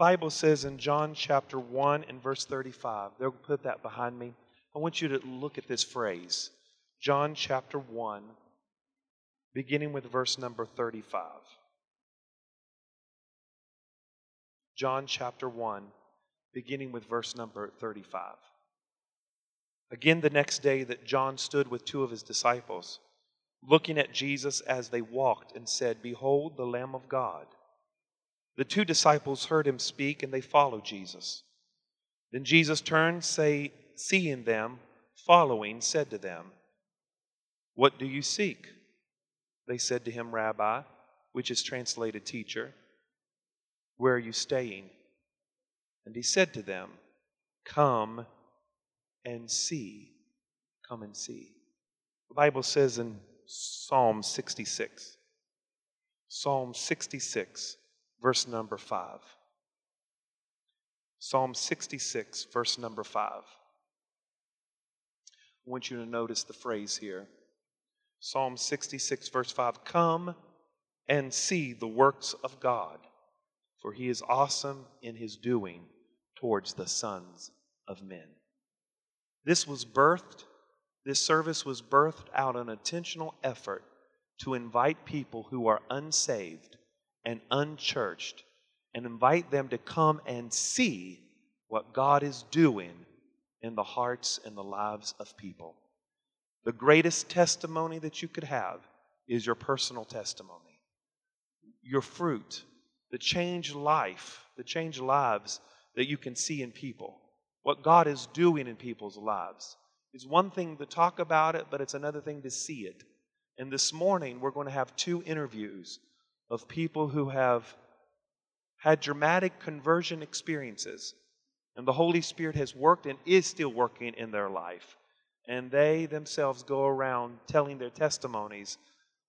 Bible says in John chapter 1 and verse 35, they'll put that behind me. I want you to look at this phrase, John chapter 1, beginning with verse number 35. John chapter 1, beginning with verse number 35. Again, the next day that John stood with two of his disciples, looking at Jesus as they walked, and said, "Behold, the Lamb of God." The two disciples heard him speak, and they followed Jesus. Then Jesus turned, seeing them, following, said to them, "What do you seek?" They said to him, "Rabbi," which is translated teacher, "where are you staying?" And he said to them, "Come and see." Come and see. The Bible says in Psalm 66, verse number 5. Psalm 66, verse number 5. I want you to notice the phrase here. Psalm 66, verse 5. "Come and see the works of God, for he is awesome in his doing towards the sons of men." This service was birthed out an intentional effort to invite people who are unsaved and unchurched and invite them to come and see what God is doing in the hearts and the lives of people. The greatest testimony that you could have is your personal testimony, your fruit, the changed lives that you can see in people, what God is doing in people's lives. It's one thing to talk about it, but it's another thing to see it. And this morning, we're going to have two interviews of people who have had dramatic conversion experiences. And the Holy Spirit has worked and is still working in their life. And they themselves go around telling their testimonies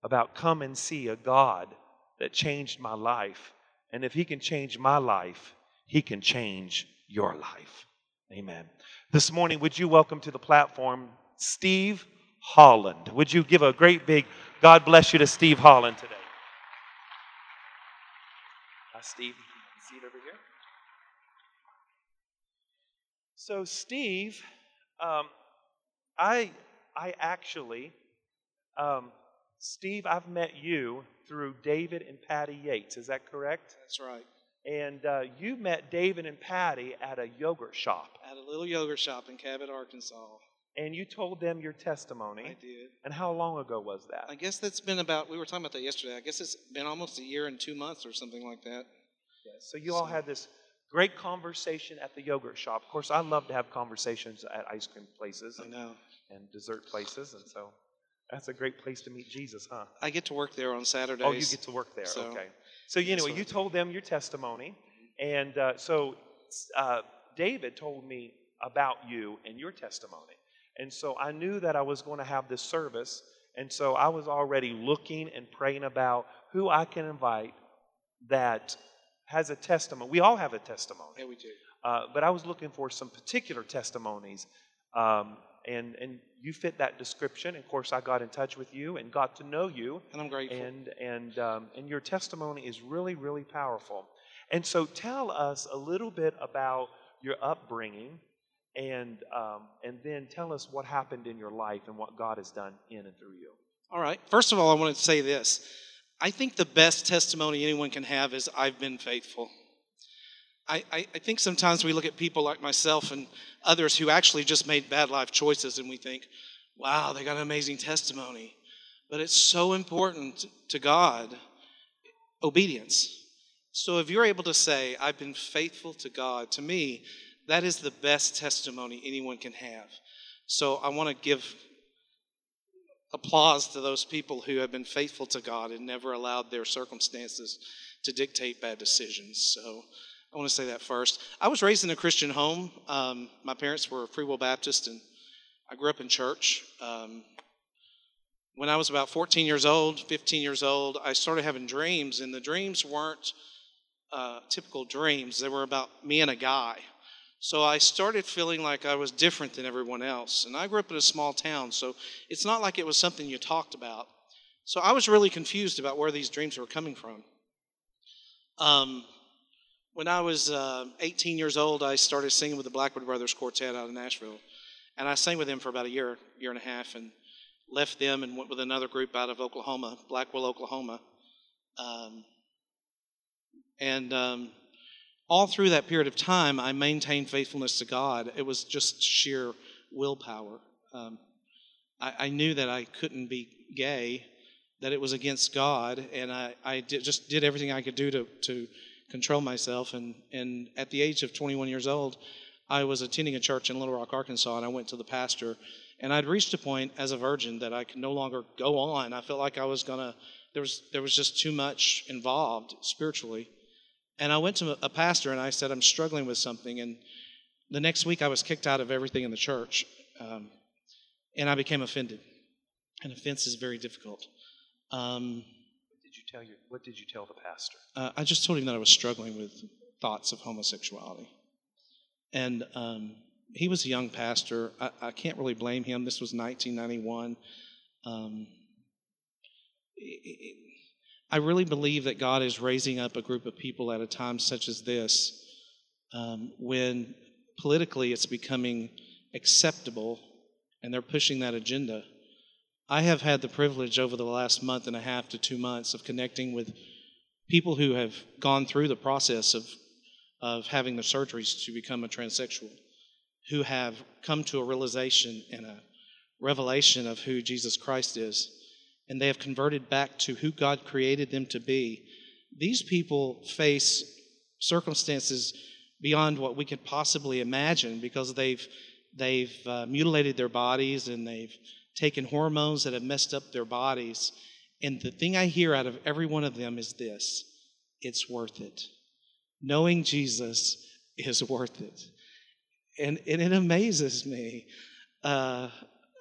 about, "Come and see a God that changed my life. And if he can change my life, he can change your life." Amen. This morning, would you welcome to the platform Steve Holland? Would you give a great big God bless you to Steve Holland today? Steve, see it over here. So Steve, Steve, I've met you through David and Patty Yates. Is that correct? That's right. And you met David and Patty at a yogurt shop. At a little yogurt shop in Cabot, Arkansas. And you told them your testimony. I did. And how long ago was that? I guess that's been about, we were talking about that yesterday, I guess it's been almost a year and 2 months or something like that. Yeah, so you all had this great conversation at the yogurt shop. Of course, I love to have conversations at ice cream places and dessert places, and so that's a great place to meet Jesus, huh? I get to work there on Saturdays. Oh, you get to work there. So, okay. So anyway, you told them your testimony, and David told me about you and your testimony. And so I knew that I was going to have this service, and so I was already looking and praying about who I can invite that has a testimony. We all have a testimony. Yeah, we do. But I was looking for some particular testimonies, and you fit that description. Of course, I got in touch with you and got to know you. And I'm grateful. And your testimony is really, really powerful. And so tell us a little bit about your upbringing, and then tell us what happened in your life and what God has done in and through you. All right. First of all, I wanted to say this. I think the best testimony anyone can have is, "I've been faithful." I think sometimes we look at people like myself and others who actually just made bad life choices, and we think, "Wow, they got an amazing testimony." But it's so important to God, obedience. So if you're able to say, "I've been faithful to God," to me, that is the best testimony anyone can have. So I want to give applause to those people who have been faithful to God and never allowed their circumstances to dictate bad decisions. So I want to say that first. I was raised in a Christian home. My parents were Free Will Baptist, and I grew up in church. When I was about 14 years old, 15 years old, I started having dreams, and the dreams weren't typical dreams. They were about me and a guy. So I started feeling like I was different than everyone else. And I grew up in a small town, so it's not like it was something you talked about. So I was really confused about where these dreams were coming from. When I was 18 years old, I started singing with the Blackwood Brothers Quartet out of Nashville. And I sang with them for about a year, year and a half, and left them and went with another group out of Oklahoma, Blackwell, Oklahoma. All through that period of time, I maintained faithfulness to God. It was just sheer willpower. I knew that I couldn't be gay, that it was against God, and I just did everything I could do to control myself. And at the age of 21 years old, I was attending a church in Little Rock, Arkansas, and I went to the pastor. And I'd reached a point as a virgin that I could no longer go on. I felt like I was gonna. There was just too much involved spiritually. And I went to a pastor and I said, I'm struggling with something. And the next week I was kicked out of everything in the church. And I became offended. And offense is very difficult. What did you tell the pastor? I just told him that I was struggling with thoughts of homosexuality. And he was a young pastor. I can't really blame him. This was 1991. I really believe that God is raising up a group of people at a time such as this, when politically it's becoming acceptable and they're pushing that agenda. I have had the privilege over the last month and a half to 2 months of connecting with people who have gone through the process of having the surgeries to become a transsexual, who have come to a realization and a revelation of who Jesus Christ is, and they have converted back to who God created them to be. These people face circumstances beyond what we could possibly imagine because they've mutilated their bodies and they've taken hormones that have messed up their bodies. And the thing I hear out of every one of them is this: it's worth it. Knowing Jesus is worth it. And it amazes me.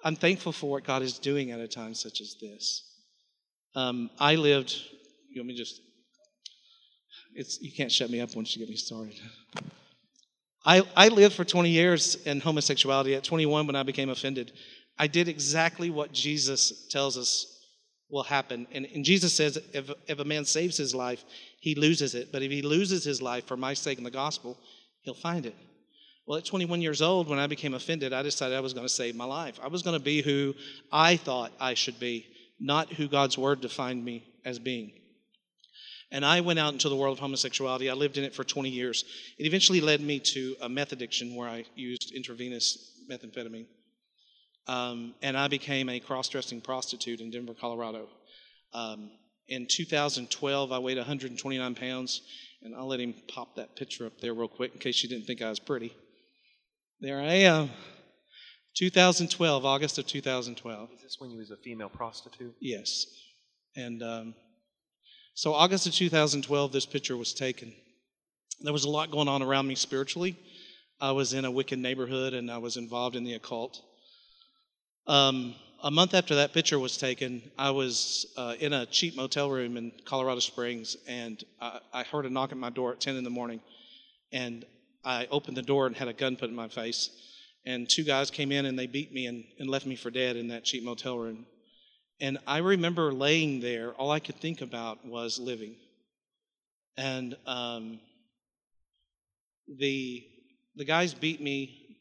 I'm thankful for what God is doing at a time such as this. I lived, you want me just, it's, you can't shut me up once you get me started. I lived for 20 years in homosexuality. At 21, when I became offended, I did exactly what Jesus tells us will happen. And Jesus says, if a man saves his life, he loses it. But if he loses his life for my sake and the gospel, he'll find it. Well, at 21 years old, when I became offended, I decided I was going to save my life. I was going to be who I thought I should be, not who God's Word defined me as being. And I went out into the world of homosexuality. I lived in it for 20 years. It eventually led me to a meth addiction where I used intravenous methamphetamine. And I became a cross-dressing prostitute in Denver, Colorado. In 2012, I weighed 129 pounds, and I'll let him pop that picture up there real quick in case you didn't think I was pretty. There I am, 2012, August of 2012. Is this when you was a female prostitute? Yes. And so August of 2012, this picture was taken. There was a lot going on around me spiritually. I was in a wicked neighborhood, and I was involved in the occult. A month after that picture was taken, I was in a cheap motel room in Colorado Springs, and I heard a knock at my door at 10 in the morning, and I opened the door and had a gun put in my face, and two guys came in and they beat me and left me for dead in that cheap motel room. And I remember laying there, all I could think about was living. And the guys beat me,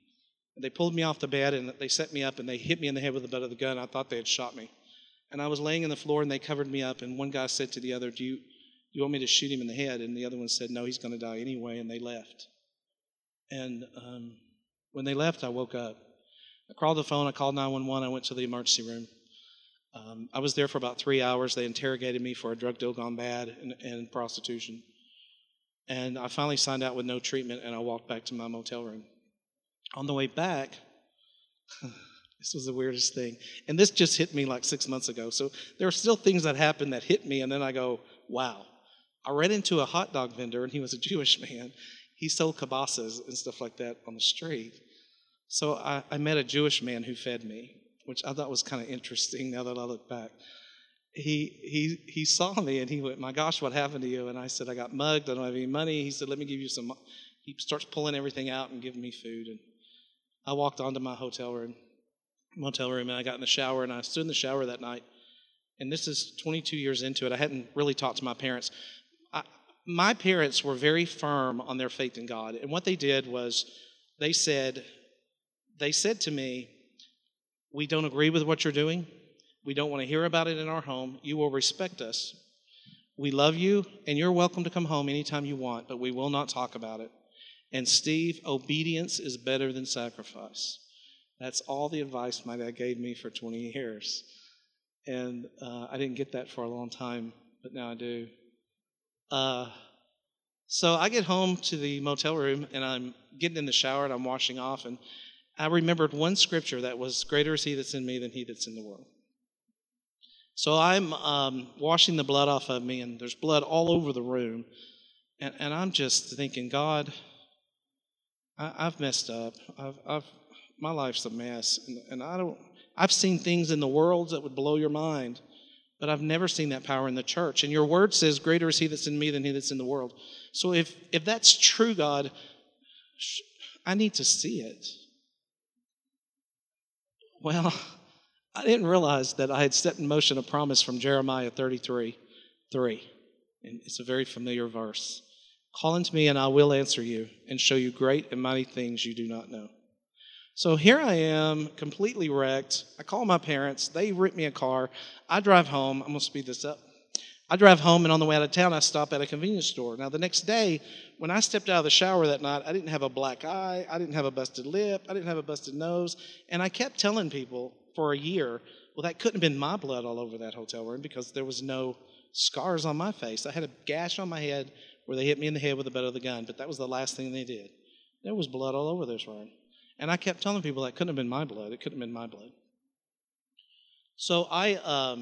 they pulled me off the bed and they set me up and they hit me in the head with the butt of the gun. I thought they had shot me. And I was laying on the floor and they covered me up, and one guy said to the other, do you want me to shoot him in the head? And the other one said, no, he's going to die anyway, and they left. And when they left, I woke up. I called the phone. I called 911. I went to the emergency room. I was there for about 3 hours. They interrogated me for a drug deal gone bad and prostitution. And I finally signed out with no treatment, and I walked back to my motel room. On the way back, this was the weirdest thing. And this just hit me like 6 months ago. So there are still things that happened that hit me, and then I go, wow. I ran into a hot dog vendor, and he was a Jewish man. He sold kielbasas and stuff like that on the street. So I met a Jewish man who fed me, which I thought was kind of interesting now that I look back. He saw me, and he went, my gosh, what happened to you? And I said, I got mugged. I don't have any money. He said, let me give you some. He starts pulling everything out and giving me food. And I walked onto my motel room, and I got in the shower, and I stood in the shower that night. And this is 22 years into it. I hadn't really talked to my parents. my parents were very firm on their faith in God. And what they did was they said to me, we don't agree with what you're doing. We don't want to hear about it in our home. You will respect us. We love you, and you're welcome to come home anytime you want, but we will not talk about it. And Steve, obedience is better than sacrifice. That's all the advice my dad gave me for 20 years. And I didn't get that for a long time, but now I do. So I get home to the motel room, and I'm getting in the shower, and I'm washing off, and I remembered one scripture that was, greater is he that's in me than he that's in the world. So I'm washing the blood off of me, and there's blood all over the room, and I'm just thinking, God, I've messed up. My life's a mess, and I've seen things in the world that would blow your mind, but I've never seen that power in the church. And your word says, greater is he that's in me than he that's in the world. So if that's true, God, I need to see it. Well, I didn't realize that I had set in motion a promise from Jeremiah 33:3. And it's a very familiar verse. Call unto me, and I will answer you and show you great and mighty things you do not know. So here I am, completely wrecked. I call my parents. They rent me a car. I drive home. I'm going to speed this up. I drive home, and on the way out of town, I stop at a convenience store. Now, the next day, when I stepped out of the shower that night, I didn't have a black eye, I didn't have a busted lip, I didn't have a busted nose, and I kept telling people for a year, well, that couldn't have been my blood all over that hotel room because there was no scars on my face. I had a gash on my head where they hit me in the head with the butt of the gun, but that was the last thing they did. There was blood all over this room. And I kept telling people that couldn't have been my blood, it couldn't have been my blood. So I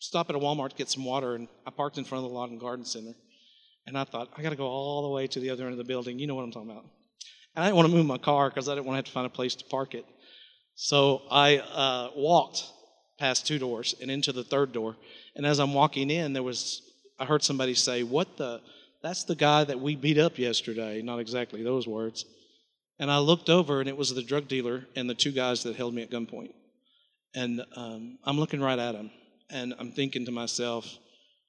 stop at a Walmart to get some water, and I parked in front of the Lawn and Garden Center, and I thought, I got to go all the way to the other end of the building. You know what I'm talking about. And I didn't want to move my car because I didn't want to have to find a place to park it. So I walked past two doors and into the third door, and as I'm walking in, I heard somebody say, that's the guy that we beat up yesterday. Not exactly those words. And I looked over, and it was the drug dealer and the two guys that held me at gunpoint. And I'm looking right at him. And I'm thinking to myself,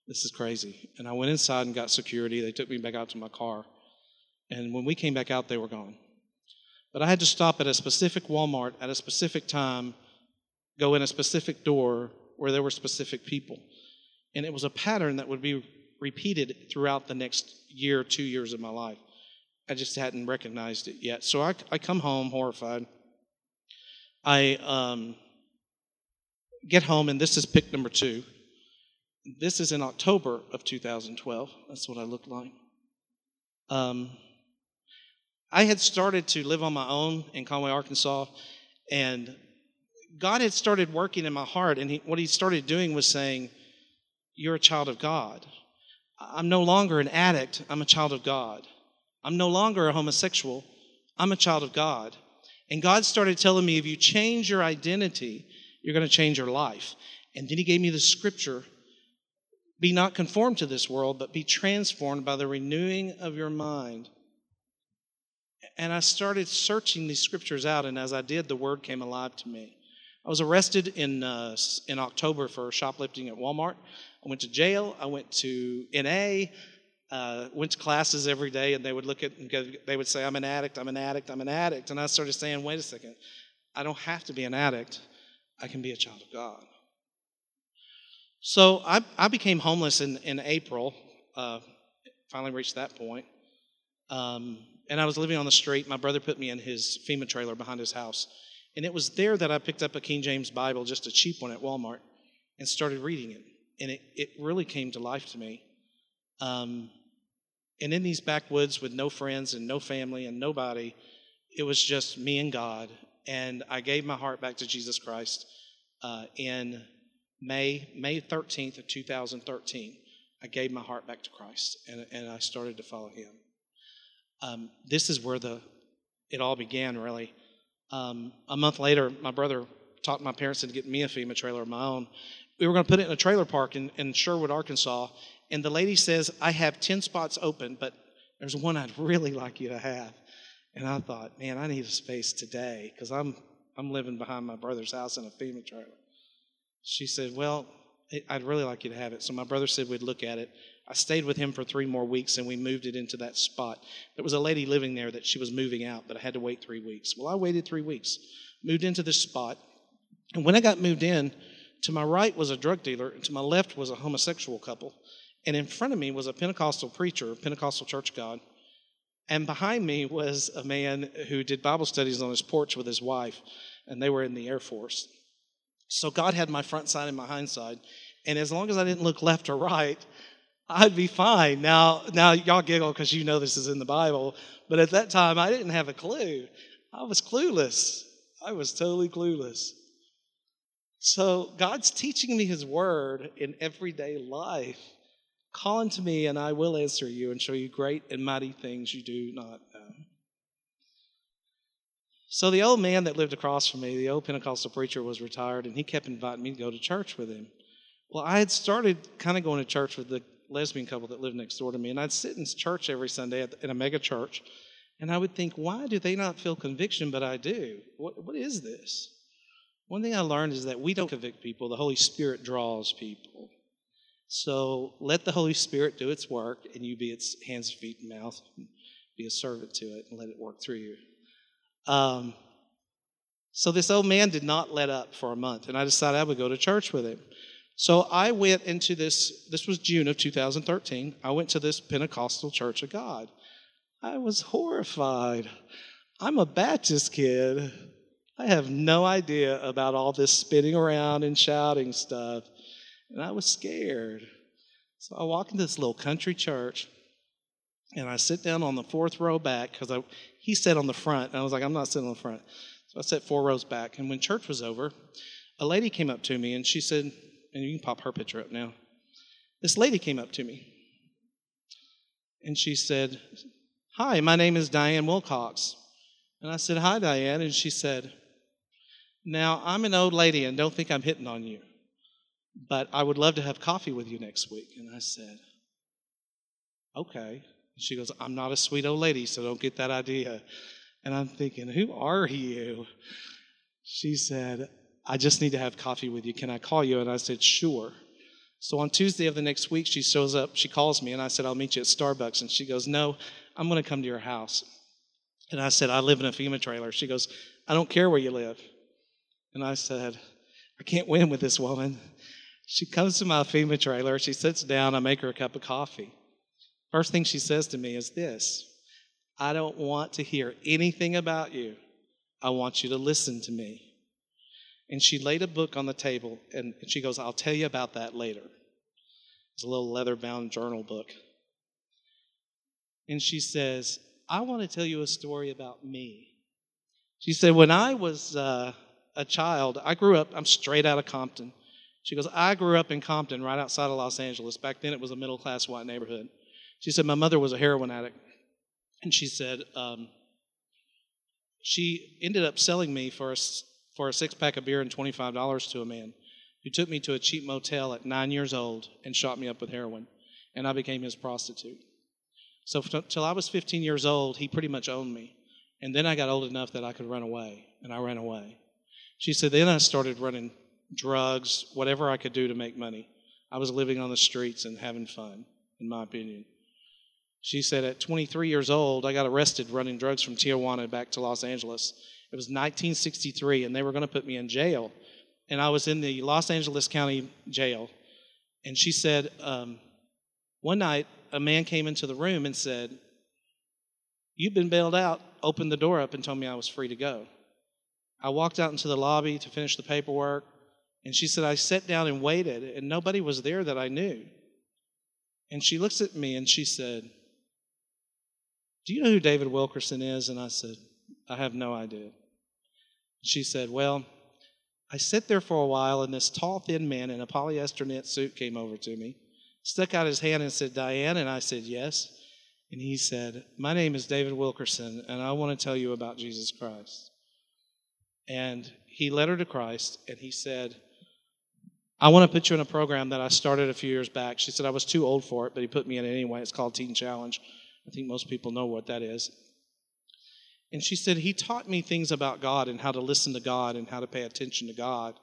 this is crazy. And I went inside and got security. They took me back out to my car. And when we came back out, they were gone. But I had to stop at a specific Walmart at a specific time, go in a specific door where there were specific people. And it was a pattern that would be repeated throughout the next year, 2 years of my life. I just hadn't recognized it yet. So I come home horrified. I get home, and this is pick number 2. This is in October of 2012. That's what I looked like. I had started to live on my own in Conway, Arkansas, and God had started working in my heart, and what he started doing was saying, you're a child of God. I'm no longer an addict. I'm a child of God. I'm no longer a homosexual. I'm a child of God. And God started telling me, if you change your identity, you're going to change your life. And then he gave me the scripture, be not conformed to this world, but be transformed by the renewing of your mind. And I started searching these scriptures out, and as I did, the word came alive to me. I was arrested in October for shoplifting at Walmart. I went to jail. I went to NA. Went to classes every day, and they would look at and go, they would say, I'm an addict, I'm an addict, I'm an addict. And I started saying, wait a second, I don't have to be an addict. I can be a child of God. So I became homeless in April, finally reached that point. And I was living on the street. My brother put me in his FEMA trailer behind his house. And it was there that I picked up a King James Bible, just a cheap one at Walmart, and started reading it. And it really came to life to me. And in these backwoods with no friends and no family and nobody, it was just me and God. And I gave my heart back to Jesus Christ in May 13th of 2013. I gave my heart back to Christ, and I started to follow him. This is where it all began, really. A month later, my brother talked my parents into getting me a FEMA trailer of my own. We were going to put it in a trailer park in Sherwood, Arkansas. And the lady says, I have 10 spots open, but there's one I'd really like you to have. And I thought, man, I need a space today because I'm living behind my brother's house in a FEMA trailer. She said, well, I'd really like you to have it. So my brother said we'd look at it. I stayed with him for 3 more weeks, and we moved it into that spot. There was a lady living there that she was moving out, but I had to wait 3 weeks. Well, I waited 3 weeks, moved into this spot, and when I got moved in, to my right was a drug dealer, and to my left was a homosexual couple, and in front of me was a Pentecostal preacher, Pentecostal Church of God, and behind me was a man who did Bible studies on his porch with his wife, and they were in the Air Force. So God had my front side and my hind side, and as long as I didn't look left or right, I'd be fine. Now y'all giggle because you know this is in the Bible, but at that time, I didn't have a clue. I was clueless. I was totally clueless. So God's teaching me his word in everyday life. Call unto me, and I will answer you and show you great and mighty things you do not know. So the old man that lived across from me, the old Pentecostal preacher, was retired, and he kept inviting me to go to church with him. Well, I had started kind of going to church with the lesbian couple that lived next door to me, and I'd sit in church every Sunday in a mega church, and I would think, why do they not feel conviction, but I do? What is this? One thing I learned is that we don't convict people. The Holy Spirit draws people. So let the Holy Spirit do its work, and you be its hands, feet, and mouth. And be a servant to it and let it work through you. So this old man did not let up for a month, and I decided I would go to church with him. So I went into this was June of 2013. I went to this Pentecostal Church of God. I was horrified. I'm a Baptist kid. I have no idea about all this spinning around and shouting stuff. And I was scared. So I walk into this little country church, and I sit down on the 4th row back, because he sat on the front, and I was like, I'm not sitting on the front. So I sat 4 rows back, and when church was over, a lady came up to me, and she said, and you can pop her picture up now. This lady came up to me, and she said, hi, my name is Diane Wilcox. And I said, hi, Diane, and she said, now, I'm an old lady and don't think I'm hitting on you, but I would love to have coffee with you next week. And I said, okay. And she goes, I'm not a sweet old lady, so don't get that idea. And I'm thinking, who are you? She said, I just need to have coffee with you. Can I call you? And I said, sure. So on Tuesday of the next week, she shows up. She calls me, and I said, I'll meet you at Starbucks. And she goes, no, I'm going to come to your house. And I said, I live in a FEMA trailer. She goes, I don't care where you live. And I said, I can't win with this woman. She comes to my FEMA trailer. She sits down. I make her a cup of coffee. First thing she says to me is this: I don't want to hear anything about you. I want you to listen to me. And she laid a book on the table, and she goes, I'll tell you about that later. It's a little leather-bound journal book. And she says, I want to tell you a story about me. She said, when I was a child, I grew up, I'm straight out of Compton. She goes, I grew up in Compton, right outside of Los Angeles. Back then it was a middle-class white neighborhood. She said, my mother was a heroin addict. And she said, she ended up selling me for a 6-pack of beer and $25 to a man who took me to a cheap motel at 9 years old and shot me up with heroin. And I became his prostitute. So till I was 15 years old, he pretty much owned me. And then I got old enough that I could run away, and I ran away. She said, then I started running drugs, whatever I could do to make money. I was living on the streets and having fun, in my opinion. She said, at 23 years old, I got arrested running drugs from Tijuana back to Los Angeles. It was 1963, and they were going to put me in jail. And I was in the Los Angeles County Jail. And she said, one night, a man came into the room and said, you've been bailed out, opened the door up and told me I was free to go. I walked out into the lobby to finish the paperwork, and she said, I sat down and waited, and nobody was there that I knew. And she looks at me, and she said, do you know who David Wilkerson is? And I said, I have no idea. She said, well, I sat there for a while, and this tall, thin man in a polyester knit suit came over to me, stuck out his hand and said, Diane, and I said, yes. And he said, my name is David Wilkerson, and I want to tell you about Jesus Christ. And he led her to Christ, and he said, I want to put you in a program that I started a few years back. She said, I was too old for it, but he put me in it anyway. It's called Teen Challenge. I think most people know what that is. And she said, he taught me things about God and how to listen to God and how to pay attention to God.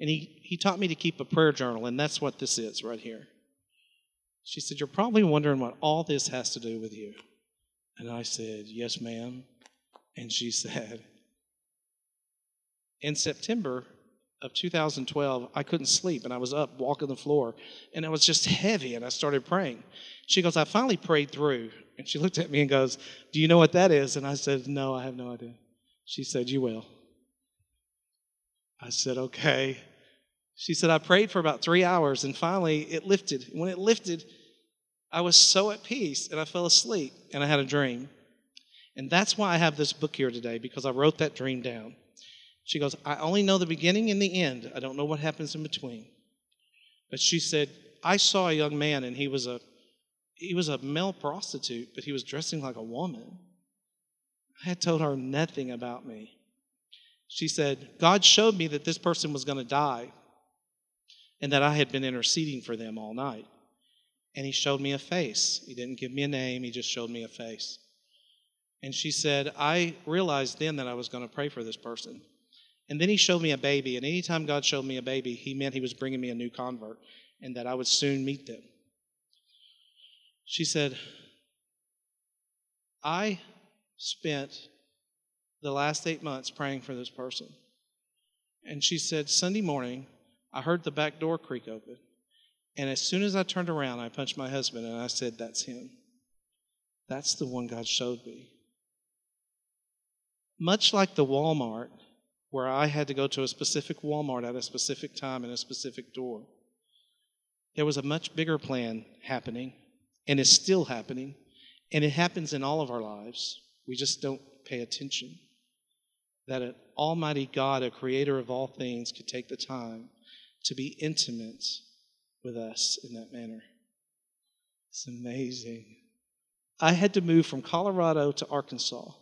And he taught me to keep a prayer journal, and that's what this is right here. She said, "You're probably wondering what all this has to do with you." And I said, "Yes, ma'am." And she said, "In September of 2012, I couldn't sleep, and I was up walking the floor, and it was just heavy, and I started praying." She goes, "I finally prayed through." And she looked at me and goes, "Do you know what that is?" And I said, "No, I have no idea." She said, "You will." I said, "Okay." She said, "I prayed for about 3 hours, and finally it lifted. When it lifted, I was so at peace, and I fell asleep, and I had a dream." And that's why I have this book here today, because I wrote that dream down. She goes, "I only know the beginning and the end. I don't know what happens in between." But she said, "I saw a young man, and he was a male prostitute, but he was dressing like a woman." I had told her nothing about me. She said, "God showed me that this person was going to die and that I had been interceding for them all night. And he showed me a face. He didn't give me a name. He just showed me a face." And she said, "I realized then that I was going to pray for this person. And then he showed me a baby. And anytime God showed me a baby, he meant he was bringing me a new convert and that I would soon meet them." She said, "I spent the last 8 months praying for this person." And she said, "Sunday morning, I heard the back door creak open. And as soon as I turned around, I punched my husband and I said, 'That's him. That's the one God showed me.'" Much like the Walmart, where I had to go to a specific Walmart at a specific time and a specific door, there was a much bigger plan happening. And it's still happening, and it happens in all of our lives. We just don't pay attention. That an almighty God, a creator of all things, could take the time to be intimate with us in that manner. It's amazing. I had to move from Colorado to Arkansas,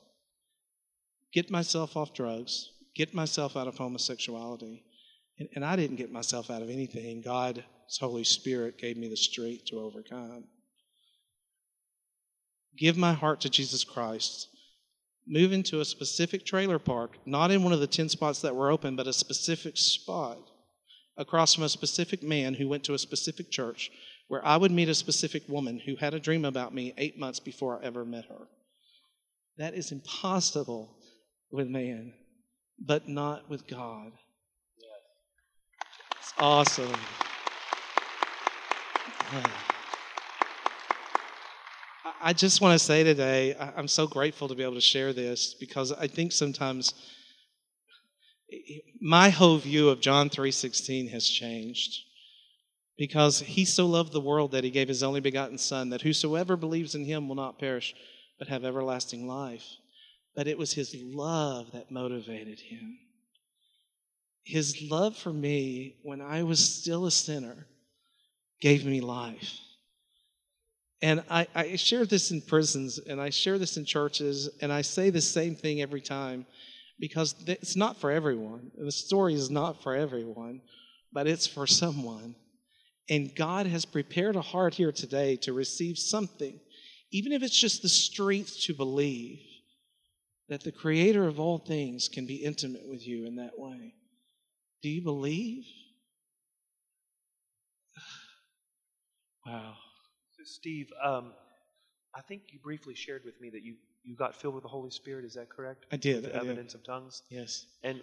get myself off drugs, get myself out of homosexuality, and I didn't get myself out of anything. God's Holy Spirit gave me the strength to overcome. Give my heart to Jesus Christ, move into a specific trailer park, not in one of the 10 spots that were open, but a specific spot across from a specific man who went to a specific church where I would meet a specific woman who had a dream about me 8 months before I ever met her. That is impossible with man, but not with God. It's awesome. Yeah. I just want to say today, I'm so grateful to be able to share this, because I think sometimes my whole view of John 3:16 has changed, because he so loved the world that he gave his only begotten Son, that whosoever believes in him will not perish but have everlasting life. But it was his love that motivated him. His love for me when I was still a sinner gave me life. And I share this in prisons, and I share this in churches, and I say the same thing every time, because it's not for everyone. The story is not for everyone, but it's for someone. And God has prepared a heart here today to receive something, even if it's just the strength to believe that the Creator of all things can be intimate with you in that way. Do you believe? Wow. Steve, I think you briefly shared with me that you got filled with the Holy Spirit. Is that correct? I did. The evidence of tongues? Yes. And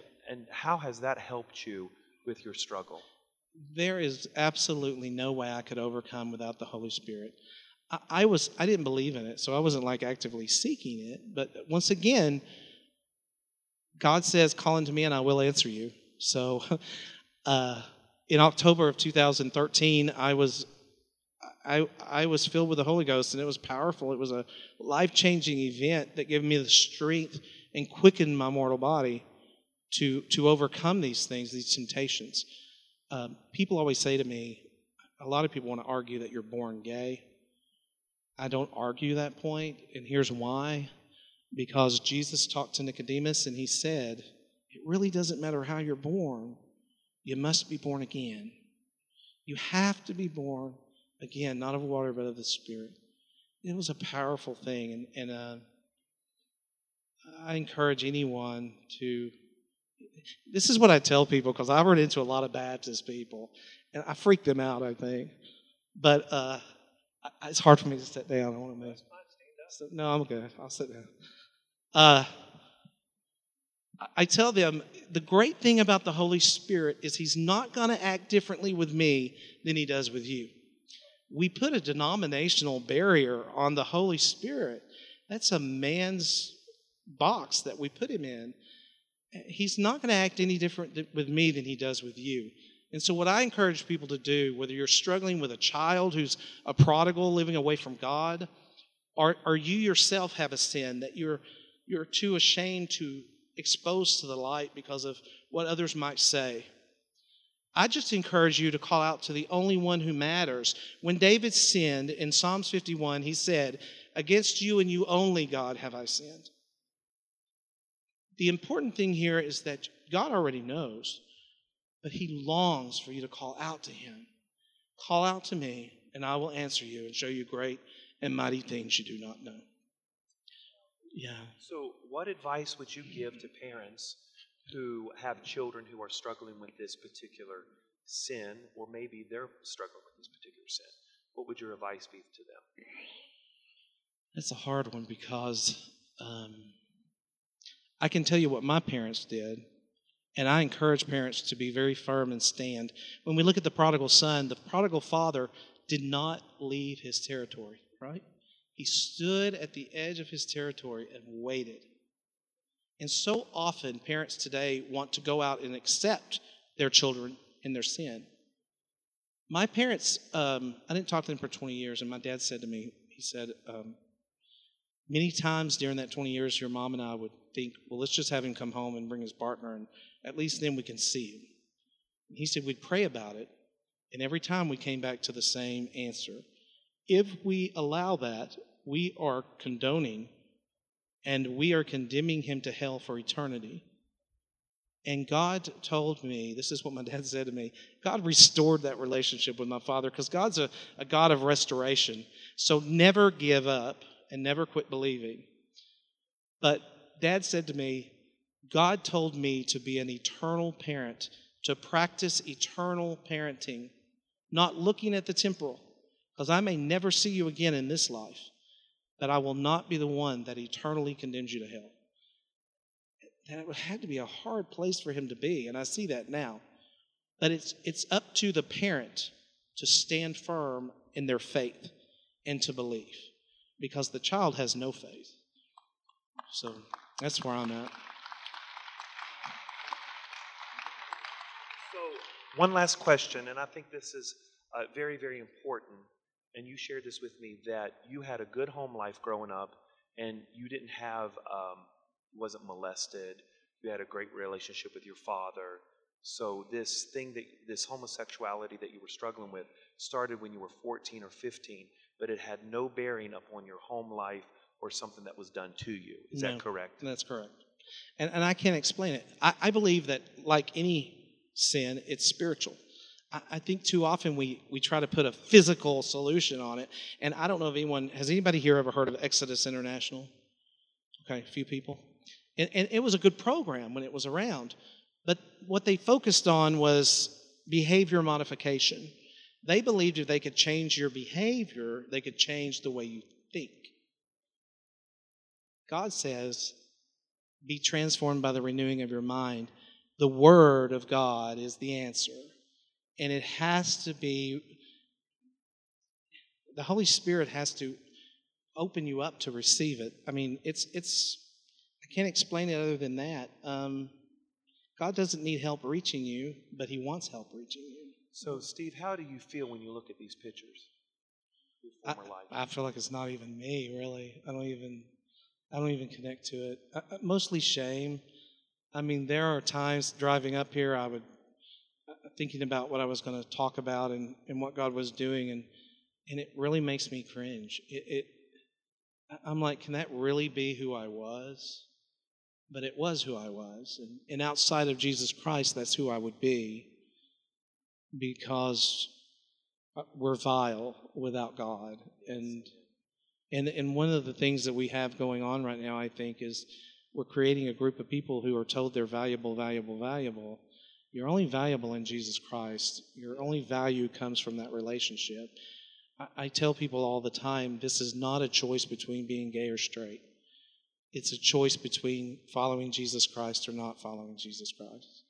how has that helped you with your struggle? There is absolutely no way I could overcome without the Holy Spirit. I didn't believe in it, so I wasn't like actively seeking it. But once again, God says, "Call unto me and I will answer you." So in October of 2013, I was filled with the Holy Ghost, and it was powerful. It was a life-changing event that gave me the strength and quickened my mortal body to overcome these things, these temptations. People always say to me, a lot of people want to argue that you're born gay. I don't argue that point, and here's why. Because Jesus talked to Nicodemus, and he said, it really doesn't matter how you're born. You must be born again. You have to be born again, not of water, but of the Spirit. It was a powerful thing, and I encourage anyone to... This is what I tell people, because I run into a lot of Baptist people, and I freak them out, I think. But It's hard for me to sit down. I want to move. So, no, I'm good. I'll sit down. I tell them, the great thing about the Holy Spirit is he's not going to act differently with me than he does with you. We put a denominational barrier on the Holy Spirit. That's a man's box that we put him in. He's not going to act any different with me than he does with you. And so what I encourage people to do, whether you're struggling with a child who's a prodigal living away from God, or you yourself have a sin that you're too ashamed to expose to the light because of what others might say, I just encourage you to call out to the only one who matters. When David sinned in Psalms 51, he said, "Against you and you only, God, have I sinned." The important thing here is that God already knows, but he longs for you to call out to him. Call out to me, and I will answer you and show you great and mighty things you do not know. Yeah. So what advice would you give to parents who have children who are struggling with this particular sin, or maybe they're struggling with this particular sin? What would your advice be to them? That's a hard one, because I can tell you what my parents did, and I encourage parents to be very firm and stand. When we look at the prodigal son, the prodigal father did not leave his territory, right? He stood at the edge of his territory and waited. And so often, parents today want to go out and accept their children in their sin. My parents, I didn't talk to them for 20 years, and my dad said to me, he said, many times during that 20 years, your mom and I would think, well, let's just have him come home and bring his partner, and at least then we can see him. And he said we'd pray about it, and every time we came back to the same answer. If we allow that, we are condoning and we are condemning him to hell for eternity. And God told me, this is what my dad said to me, God restored that relationship with my father, because God's a God of restoration. So never give up and never quit believing. But Dad said to me, God told me to be an eternal parent, to practice eternal parenting, not looking at the temporal, because I may never see you again in this life, that I will not be the one that eternally condemns you to hell. That had to be a hard place for him to be, and I see that now. But it's up to the parent to stand firm in their faith and to believe, because the child has no faith. So that's where I'm at. So one last question, and I think this is very, very important. And you shared this with me, that you had a good home life growing up, and you didn't have, wasn't molested. You had a great relationship with your father. So this thing that, this homosexuality that you were struggling with, started when you were 14 or 15, but it had no bearing upon your home life or something that was done to you. Is that correct? That's correct. And I can't explain it. I believe that, like any sin, it's spiritual. I think too often we try to put a physical solution on it. And I don't know if anyone, has anybody here ever heard of Exodus International? Okay, a few people. And it was a good program when it was around. But what they focused on was behavior modification. They believed if they could change your behavior, they could change the way you think. God says, be transformed by the renewing of your mind. The Word of God is the answer. And it has to be, the Holy Spirit has to open you up to receive it. I mean, it's I can't explain it other than that. God doesn't need help reaching you, but he wants help reaching you. So, Steve, how do you feel when you look at these pictures? Your former life? I feel like it's not even me, really. I don't even connect to it. Mostly shame. I mean, there are times driving up here I would, thinking about what I was going to talk about and what God was doing, and it really makes me cringe. I'm like, can that really be who I was? But it was who I was. And outside of Jesus Christ, that's who I would be, because we're vile without God. And one of the things that we have going on right now, I think, is we're creating a group of people who are told they're valuable, valuable, valuable. You're only valuable in Jesus Christ. Your only value comes from that relationship. I tell people all the time, this is not a choice between being gay or straight. It's a choice between following Jesus Christ or not following Jesus Christ.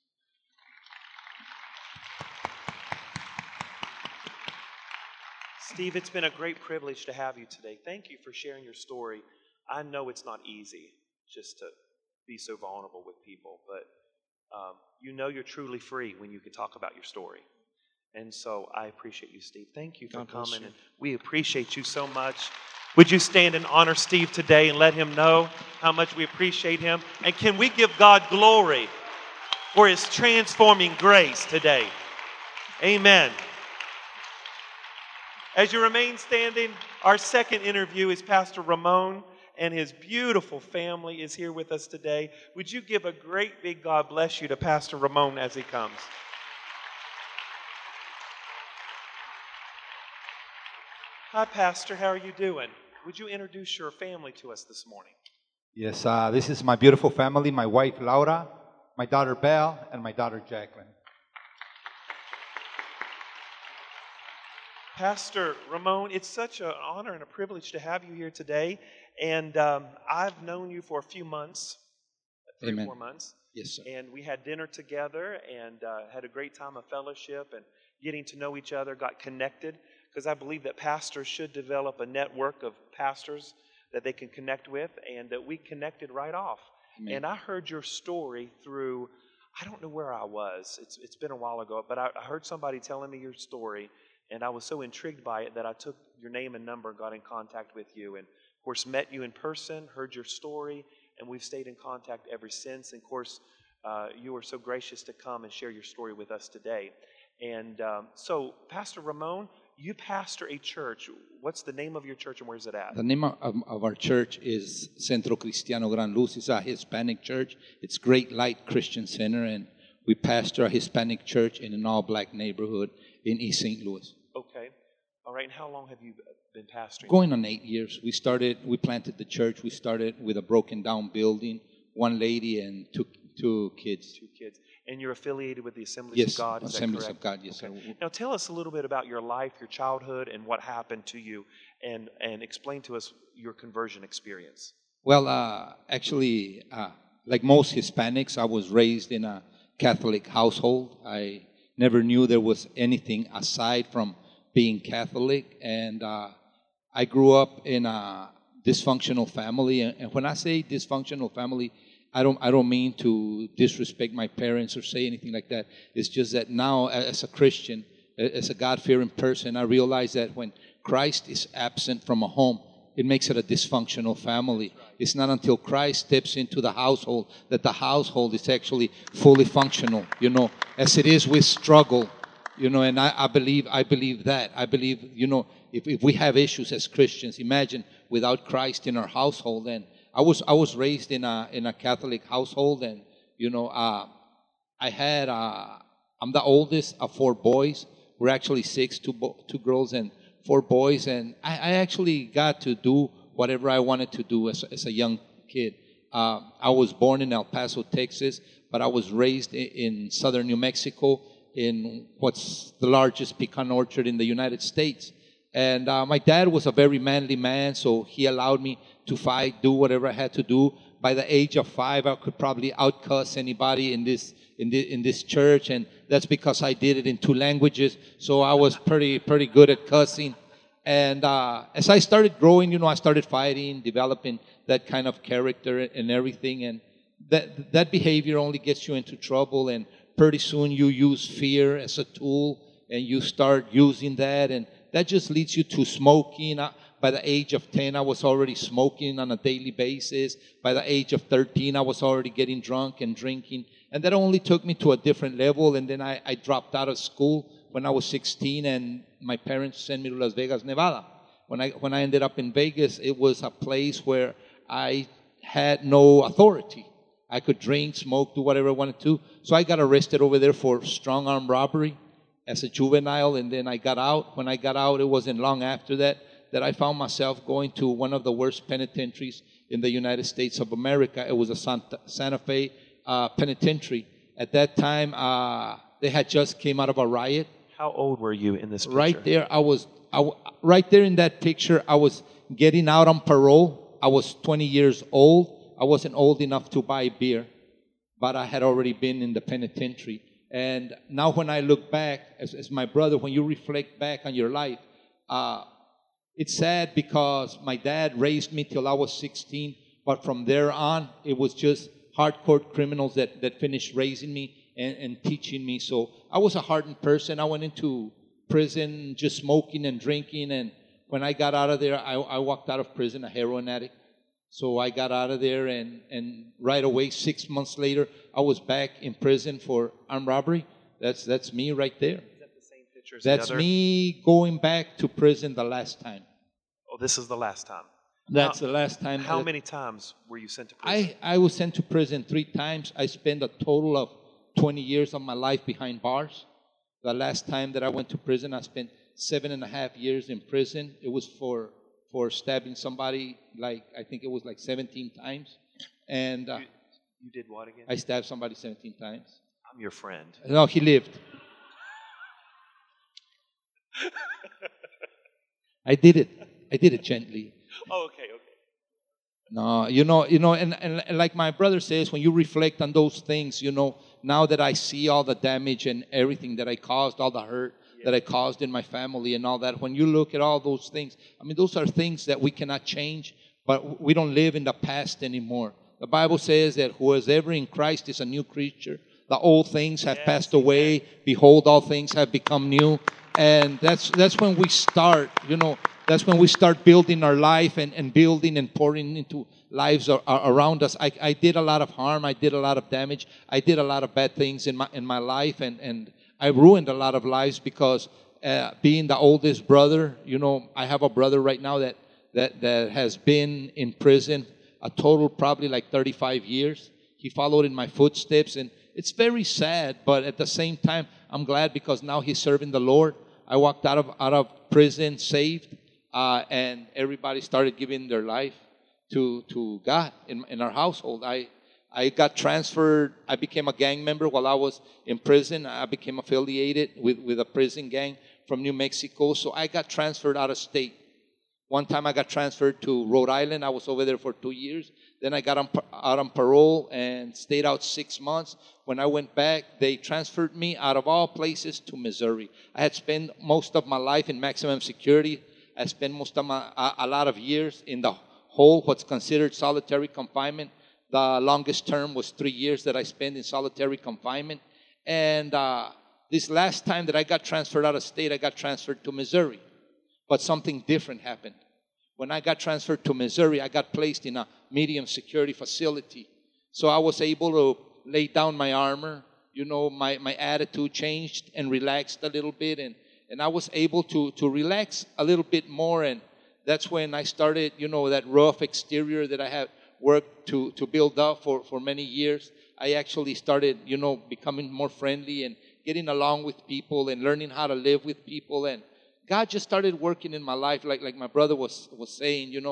Steve, it's been a great privilege to have you today. Thank you for sharing your story. I know it's not easy just to be so vulnerable with people, but you know you're truly free when you can talk about your story. And so I appreciate you, Steve. Thank you for coming. And we appreciate you so much. Would you stand and honor Steve today and let him know how much we appreciate him? And can we give God glory for his transforming grace today? Amen. As you remain standing, our second interview is Pastor Ramon, and his beautiful family is here with us today. Would you give a great big God bless you to Pastor Ramon as he comes? Hi, Pastor. How are you doing? Would you introduce your family to us this morning? Yes, this is my beautiful family, my wife, Laura, my daughter, Belle, and my daughter, Jacqueline. Pastor Ramon, it's such an honor and a privilege to have you here today. And I've known you for a few months, Amen. 4 months. Yes, sir. And we had dinner together and had a great time of fellowship and getting to know each other, got connected, because I believe that pastors should develop a network of pastors that they can connect with, and that we connected right off. Amen. And I heard your story through, I don't know where I was. It's been a while ago, but I heard somebody telling me your story. And I was so intrigued by it that I took your name and number and got in contact with you. And, of course, met you in person, heard your story, and we've stayed in contact ever since. And, of course, you were so gracious to come and share your story with us today. And so, Pastor Ramon, you pastor a church. What's the name of your church and where is it at? The name of our church is Centro Cristiano Gran Luz. It's a Hispanic church. It's Great Light Christian Center, and we pastor a Hispanic church in an all-black neighborhood in East St. Louis. Okay. All right. And how long have you been pastoring? Going on 8 years. We planted the church. We started with a broken down building, one lady and two kids. And you're affiliated with the Assemblies of God, is that correct? Yes, Assemblies of God, yes, okay. Sir. Now tell us a little bit about your life, your childhood, and what happened to you, and explain to us your conversion experience. Well, actually, like most Hispanics, I was raised in a Catholic household. I never knew there was anything aside from being Catholic. And I grew up in a dysfunctional family. And when I say dysfunctional family, I don't mean to disrespect my parents or say anything like that. It's just that now, as a Christian, as a God-fearing person, I realize that when Christ is absent from a home, it makes it a dysfunctional family. It's not until Christ steps into the household that the household is actually fully functional. You know, as it is, we struggle. You know, and I believe that. I believe, you know, if we have issues as Christians, imagine without Christ in our household. And I was raised in a Catholic household, and you know, I'm the oldest of 4 boys. We're actually 6, 2 girls, and 4 boys, and I actually got to do whatever I wanted to do as a young kid. I was born in El Paso, Texas, but I was raised in southern New Mexico in what's the largest pecan orchard in the United States. And my dad was a very manly man, so he allowed me to fight, do whatever I had to do. By the age of 5, I could probably outcuss anybody in this church, and that's because I did it in 2 languages, so I was pretty good at cussing. And as I started growing, you know, I started fighting, developing that kind of character and everything, and that behavior only gets you into trouble, and pretty soon you use fear as a tool, and you start using that, and that just leads you to smoking. By the age of 10, I was already smoking on a daily basis. By the age of 13, I was already getting drunk and drinking. And that only took me to a different level. And then I dropped out of school when I was 16, and my parents sent me to Las Vegas, Nevada. When I ended up in Vegas, it was a place where I had no authority. I could drink, smoke, do whatever I wanted to. So I got arrested over there for strong arm robbery as a juvenile, and then I got out. When I got out, it wasn't long after that I found myself going to one of the worst penitentiaries in the United States of America. It was a Santa Fe penitentiary. At that time, they had just came out of a riot. How old were you in this picture? Right there, right there in that picture, I was getting out on parole. I was 20 years old. I wasn't old enough to buy beer, but I had already been in the penitentiary. And now when I look back, as my brother, when you reflect back on your life, it's sad because my dad raised me till I was 16, but from there on, it was just hardcore criminals that finished raising me and teaching me. So I was a hardened person. I went into prison just smoking and drinking, and when I got out of there, I walked out of prison a heroin addict. So I got out of there, and right away, 6 months later, I was back in prison for armed robbery. That's me right there. Is that the same picture as the other? That's me going back to prison the last time. Oh, this is the last time. That's the last time. How many times were you sent to prison? I was sent to prison 3 times. I spent a total of 20 years of my life behind bars. The last time that I went to prison, I spent 7.5 years in prison. It was for stabbing somebody, I think it was 17 times. And you did what again? I stabbed somebody 17 times. I'm your friend. No, he lived. I did it gently. Oh, okay. No, and like my brother says, when you reflect on those things, now that I see all the damage and everything that I caused, all the hurt that I caused in my family and all that, when you look at all those things, those are things that we cannot change, but we don't live in the past anymore. The Bible says that whoever in Christ is a new creature. The old things have passed away. Behold, all things have become new. And that's when we start, that's when we start building our life and building and pouring into lives around us. I did a lot of harm. I did a lot of damage. I did a lot of bad things in my life, and I ruined a lot of lives because being the oldest brother, I have a brother right now that has been in prison a total probably 35 years. He followed in my footsteps, and it's very sad, but at the same time, I'm glad because now he's serving the Lord. I walked out of prison saved. And everybody started giving their life to God in our household. I got transferred. I became a gang member while I was in prison. I became affiliated with a prison gang from New Mexico. So I got transferred out of state. One time I got transferred to Rhode Island. I was over there for 2 years. Then I got out on parole and stayed out 6 months. When I went back, they transferred me out of all places to Missouri. I had spent most of my life in maximum security. I spent most of a lot of years in the whole what's considered solitary confinement. The longest term was 3 years that I spent in solitary confinement. And this last time that I got transferred out of state, I got transferred to Missouri. But something different happened. When I got transferred to Missouri, I got placed in a medium security facility. So I was able to lay down my armor. My attitude changed and relaxed a little bit, and I was able to relax a little bit more, and that's when I started, that rough exterior that I had worked to build up for many years. I actually started, becoming more friendly and getting along with people and learning how to live with people. And God just started working in my life, like my brother was saying,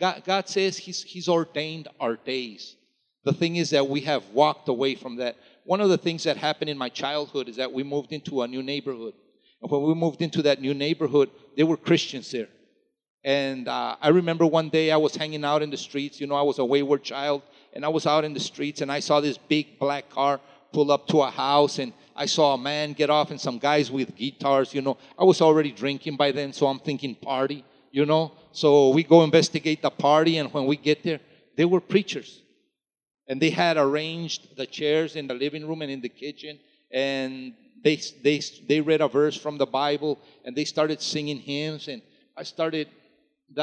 God says He's ordained our days. The thing is that we have walked away from that. One of the things that happened in my childhood is that we moved into a new neighborhood. And when we moved into that new neighborhood, there were Christians there. And I remember one day I was hanging out in the streets. I was a wayward child, and I was out in the streets, and I saw this big black car pull up to a house, and I saw a man get off and some guys with guitars. I was already drinking by then, so I'm thinking party, So we go investigate the party, and when we get there, they were preachers. And they had arranged the chairs in the living room and in the kitchen, and they read a verse from the Bible, and they started singing hymns, and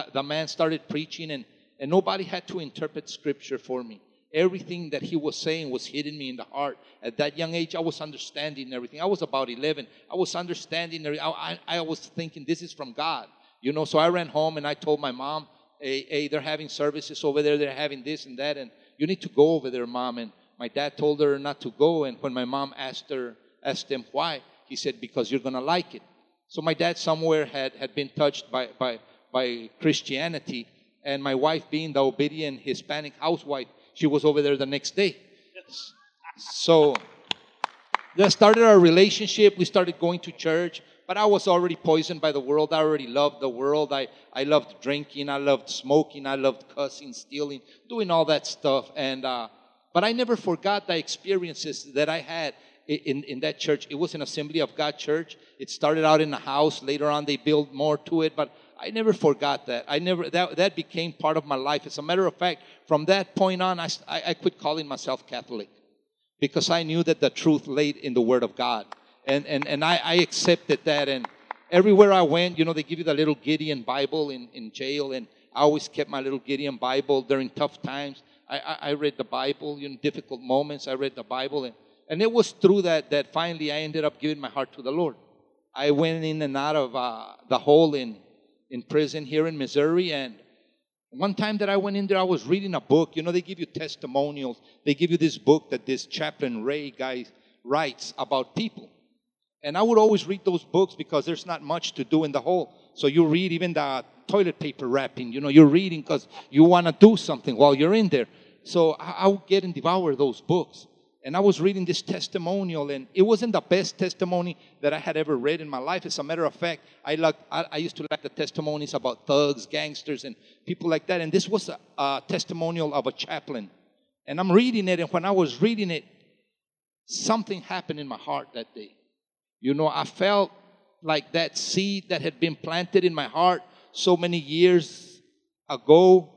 the man started preaching, and nobody had to interpret scripture for me. Everything that he was saying was hitting me in the heart. At that young age, I was understanding everything. I was about 11. I was understanding everything. I was thinking, this is from God. So I ran home, and I told my mom, hey, they're having services over there. They're having this and that, and you need to go over there, Mom. And my dad told her not to go, and when my mom asked him why, he said, because you're going to like it. So my dad somewhere had been touched by Christianity, and my wife, being the obedient Hispanic housewife, she was over there the next day. So That started our relationship. We started going to church. But I was already poisoned by the world. I already loved the world. I loved drinking. I loved smoking. I loved cussing, stealing, doing all that stuff. And but I never forgot the experiences that I had in that church. It was an Assembly of God church. It started out in a house. Later on, they built more to it. But I never forgot that. That became part of my life. As a matter of fact, from that point on, I quit calling myself Catholic, because I knew that the truth laid in the Word of God. And I accepted that. And everywhere I went, you know, they give you the little Gideon Bible in jail. And I always kept my little Gideon Bible during tough times. I read the Bible, you know, difficult moments. I read the Bible. And it was through that finally I ended up giving my heart to the Lord. I went in and out of the hole in prison here in Missouri. And one time that I went in there, I was reading a book. You know, they give you testimonials. They give you this book that this Chaplain Ray guy writes about people. And I would always read those books because there's not much to do in the hole. So you read even the toilet paper wrapping. You know, you're reading because you want to do something while you're in there. So I would get and devour those books. And I was reading this testimonial, and it wasn't the best testimony that I had ever read in my life. As a matter of fact, I used to like the testimonies about thugs, gangsters, and people like that. And this was a testimonial of a chaplain. And I'm reading it, and when I was reading it, something happened in my heart that day. You know, I felt like that seed that had been planted in my heart so many years ago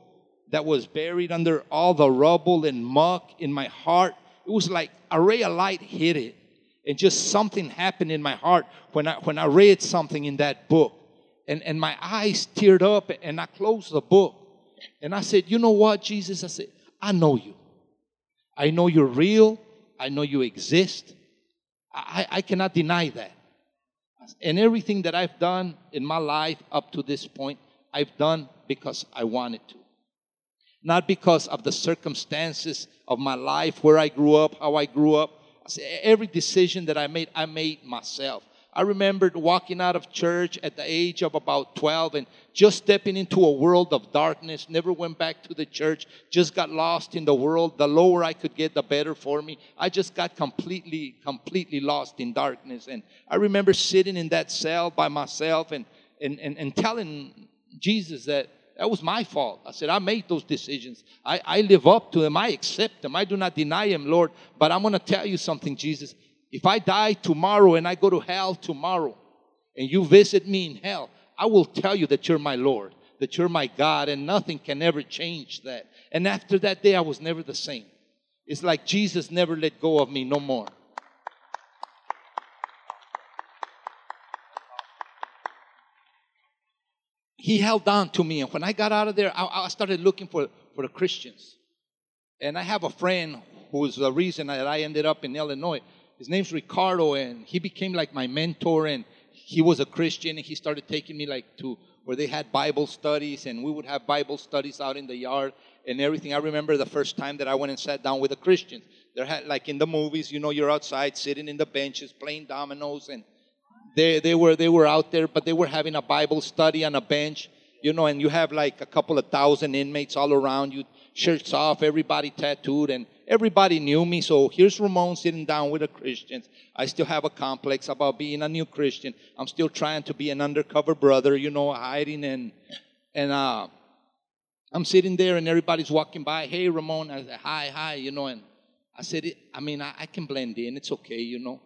that was buried under all the rubble and muck in my heart. It was like a ray of light hit it, and just something happened in my heart when I read something in that book. And my eyes teared up, and I closed the book. And I said, you know what, Jesus? I said, I know you. I know you're real. I know you exist. I cannot deny that. And everything that I've done in my life up to this point, I've done because I wanted to. Not because of the circumstances of my life, where I grew up, how I grew up. Every decision that I made myself. I remembered walking out of church at the age of about 12 and just stepping into a world of darkness. Never went back to the church. Just got lost in the world. The lower I could get, the better for me. I just got completely lost in darkness. And I remember sitting in that cell by myself and telling Jesus that that was my fault. I said, I made those decisions. I live up to them. I accept them. I do not deny them, Lord. But I'm going to tell you something, Jesus. If I die tomorrow and I go to hell tomorrow and you visit me in hell, I will tell you that you're my Lord, that you're my God, and nothing can ever change that. And after that day, I was never the same. It's like Jesus never let go of me no more. He held on to me. And when I got out of there, I started looking for the Christians. And I have a friend who is the reason that I ended up in Illinois. His name's Ricardo, and he became like my mentor, and he was a Christian, and he started taking me like to where they had Bible studies, and we would have Bible studies out in the yard and everything. I remember the first time that I went and sat down with a Christian. They had, like in the movies, you know, you're outside sitting in the benches playing dominoes, and they were out there, but they were having a Bible study on a bench, you know, and you have like a couple of thousand inmates all around you, shirts off, everybody tattooed, and everybody knew me. So here's Ramon sitting down with the Christians. I still have a complex about being a new Christian. I'm still trying to be an undercover brother, you know, hiding. And I'm sitting there, and everybody's walking by. Hey, Ramon. I said, hi, you know. And I said, I can blend in. It's okay, you know.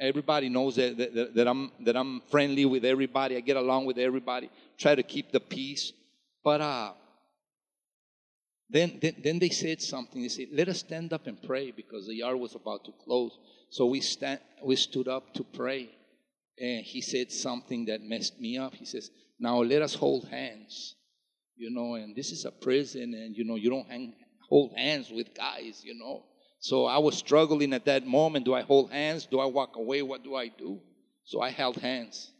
Everybody knows that I'm friendly with everybody. I get along with everybody. Try to keep the peace. But Then they said something. They said, let us stand up and pray, because the yard was about to close. So we stood up to pray. And he said something that messed me up. He says, now let us hold hands. You know, and this is a prison, and, you know, you don't hold hands with guys, you know. So I was struggling at that moment. Do I hold hands? Do I walk away? What do I do? So I held hands.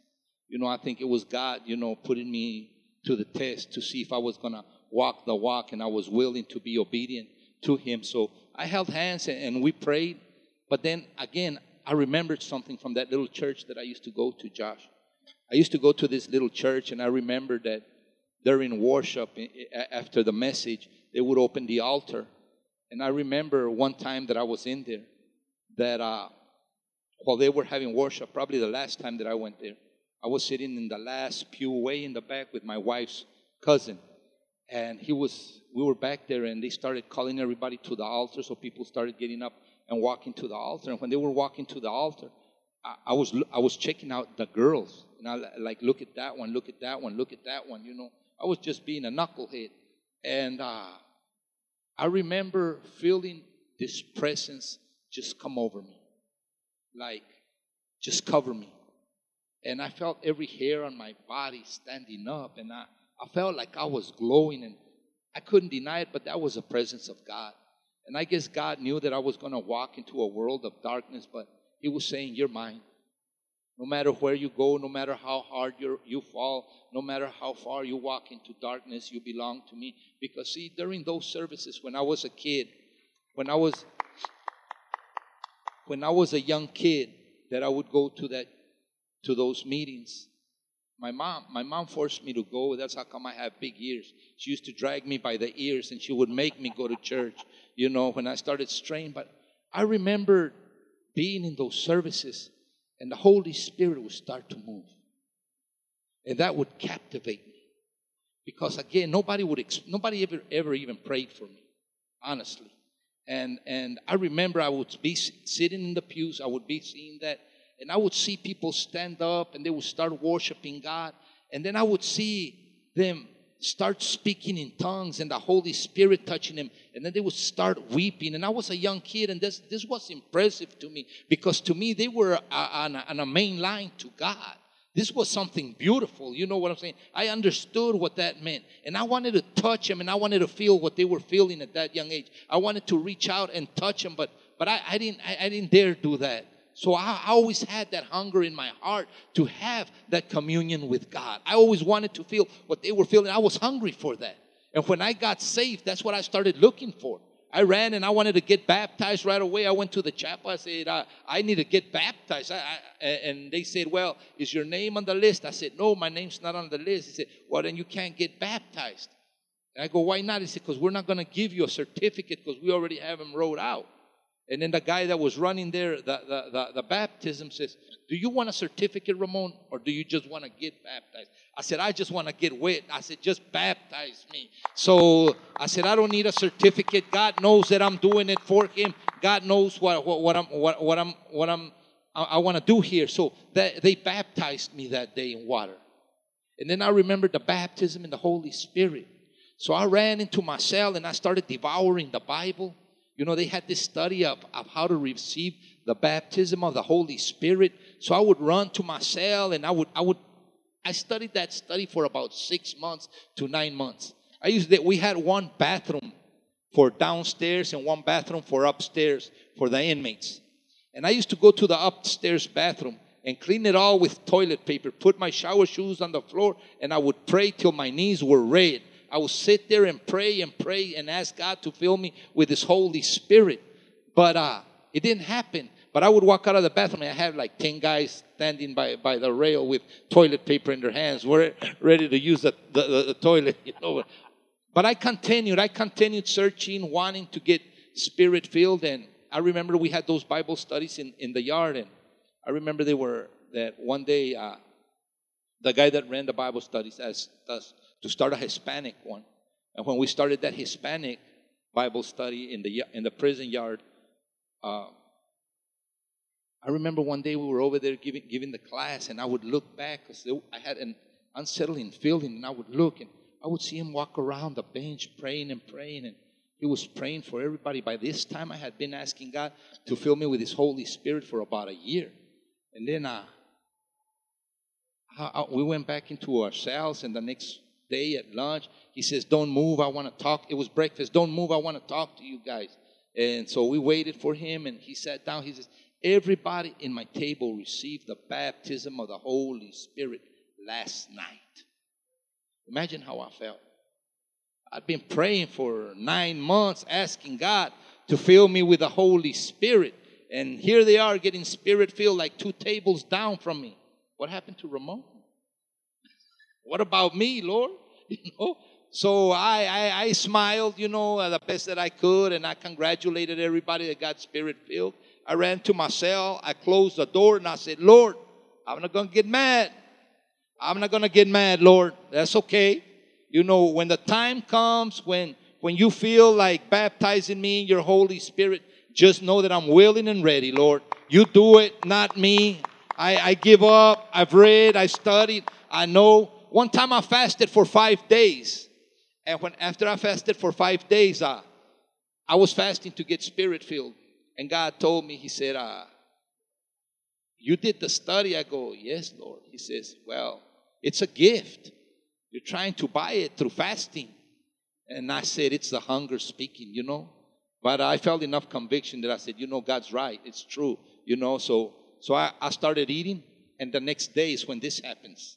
You know, I think it was God, you know, putting me to the test to see if I was going to walk the walk, and I was willing to be obedient to him. So I held hands, and we prayed. But then again, I remembered something from that little church that I used to go to, Josh. I used to go to this little church, and I remembered that during worship, after the message, they would open the altar. And I remember one time that I was in there, that while they were having worship, probably the last time that I went there. I was sitting in the last pew way in the back with my wife's cousin. And we were back there, and they started calling everybody to the altar, so people started getting up and walking to the altar. And when they were walking to the altar, I was checking out the girls. And I like, look at that one, look at that one, look at that one, you know. I was just being a knucklehead. And I remember feeling this presence just come over me. Like, just cover me. And I felt every hair on my body standing up. And I felt like I was glowing. And I couldn't deny it, but that was the presence of God. And I guess God knew that I was going to walk into a world of darkness, but He was saying, you're mine. No matter where you go, no matter how hard you fall, no matter how far you walk into darkness, you belong to me. Because, see, during those services, when I was a kid, when I was a young kid, that I would go to those meetings. My mom forced me to go. That's how come I have big ears. She used to drag me by the ears, and she would make me go to church, you know, when I started straying. But I remember being in those services, and the Holy Spirit would start to move. And that would captivate me. Because, again, nobody ever even prayed for me, honestly. And I remember I would be sitting in the pews. I would be seeing that. And I would see people stand up, and they would start worshiping God. And then I would see them start speaking in tongues, and the Holy Spirit touching them. And then they would start weeping. And I was a young kid, and this was impressive to me. Because to me, they were on a main line to God. This was something beautiful. You know what I'm saying? I understood what that meant. And I wanted to touch them, and I wanted to feel what they were feeling at that young age. I wanted to reach out and touch them, but I didn't dare do that. So I always had that hunger in my heart to have that communion with God. I always wanted to feel what they were feeling. I was hungry for that. And when I got saved, that's what I started looking for. I ran and I wanted to get baptized right away. I went to the chapel. I said, I need to get baptized. And they said, well, is your name on the list? I said, no, my name's not on the list. He said, well, then you can't get baptized. And I go, why not? He said, because we're not going to give you a certificate because we already have them wrote out. And then the guy that was running there, the baptism, says, do you want a certificate, Ramon, or do you just want to get baptized? I said, I just want to get wet. I said, just baptize me. So I said, I don't need a certificate. God knows that I'm doing it for Him. God knows what I want to do here. So they baptized me that day in water. And then I remembered the baptism in the Holy Spirit. So I ran into my cell and I started devouring the Bible. You know, they had this study of how to receive the baptism of the Holy Spirit. So I would run to my cell, and I studied that study for about 6 months to 9 months. We had one bathroom for downstairs and one bathroom for upstairs for the inmates. And I used to go to the upstairs bathroom and clean it all with toilet paper, put my shower shoes on the floor, and I would pray till my knees were red. I would sit there and pray and ask God to fill me with His Holy Spirit. But it didn't happen. But I would walk out of the bathroom and I had like 10 guys standing by the rail with toilet paper in their hands. We're ready to use the toilet, you know. But I continued searching, wanting to get Spirit-filled. And I remember we had those Bible studies in the yard. And I remember that one day the guy that ran the Bible studies asked us to start a Hispanic one. And when we started that Hispanic Bible study in the prison yard, I remember one day we were over there giving the class, and I would look back because I had an unsettling feeling, and I would look, and I would see him walk around the bench praying, and he was praying for everybody. By this time, I had been asking God to fill me with His Holy Spirit for about a year. And then we went back into our cells, and the next day at lunch, he says, don't move, I want to talk. It was breakfast. Don't move, I want to talk to you guys. And so we waited for him, and he sat down. He says, everybody in my table received the baptism of the Holy Spirit last night. Imagine how I felt. I'd been praying for 9 months, asking God to fill me with the Holy Spirit. And here they are getting Spirit-filled like 2 tables down from me. What happened to Ramon? What about me, Lord? You know, So I smiled, you know, the best that I could, and I congratulated everybody that got Spirit-filled. I ran to my cell. I closed the door, and I said, Lord, I'm not going to get mad. I'm not going to get mad, Lord. That's okay. You know, when the time comes, when you feel like baptizing me in your Holy Spirit, just know that I'm willing and ready, Lord. You do it, not me. I give up. I've read. I studied. I know. One time I fasted for 5 days. And after I fasted for 5 days, I was fasting to get Spirit-filled. And God told me, he said, you did the study. I go, yes, Lord. He says, well, it's a gift. You're trying to buy it through fasting. And I said, it's the hunger speaking, you know. But I felt enough conviction that I said, you know, God's right. It's true, you know. So I started eating. And the next day is when this happens,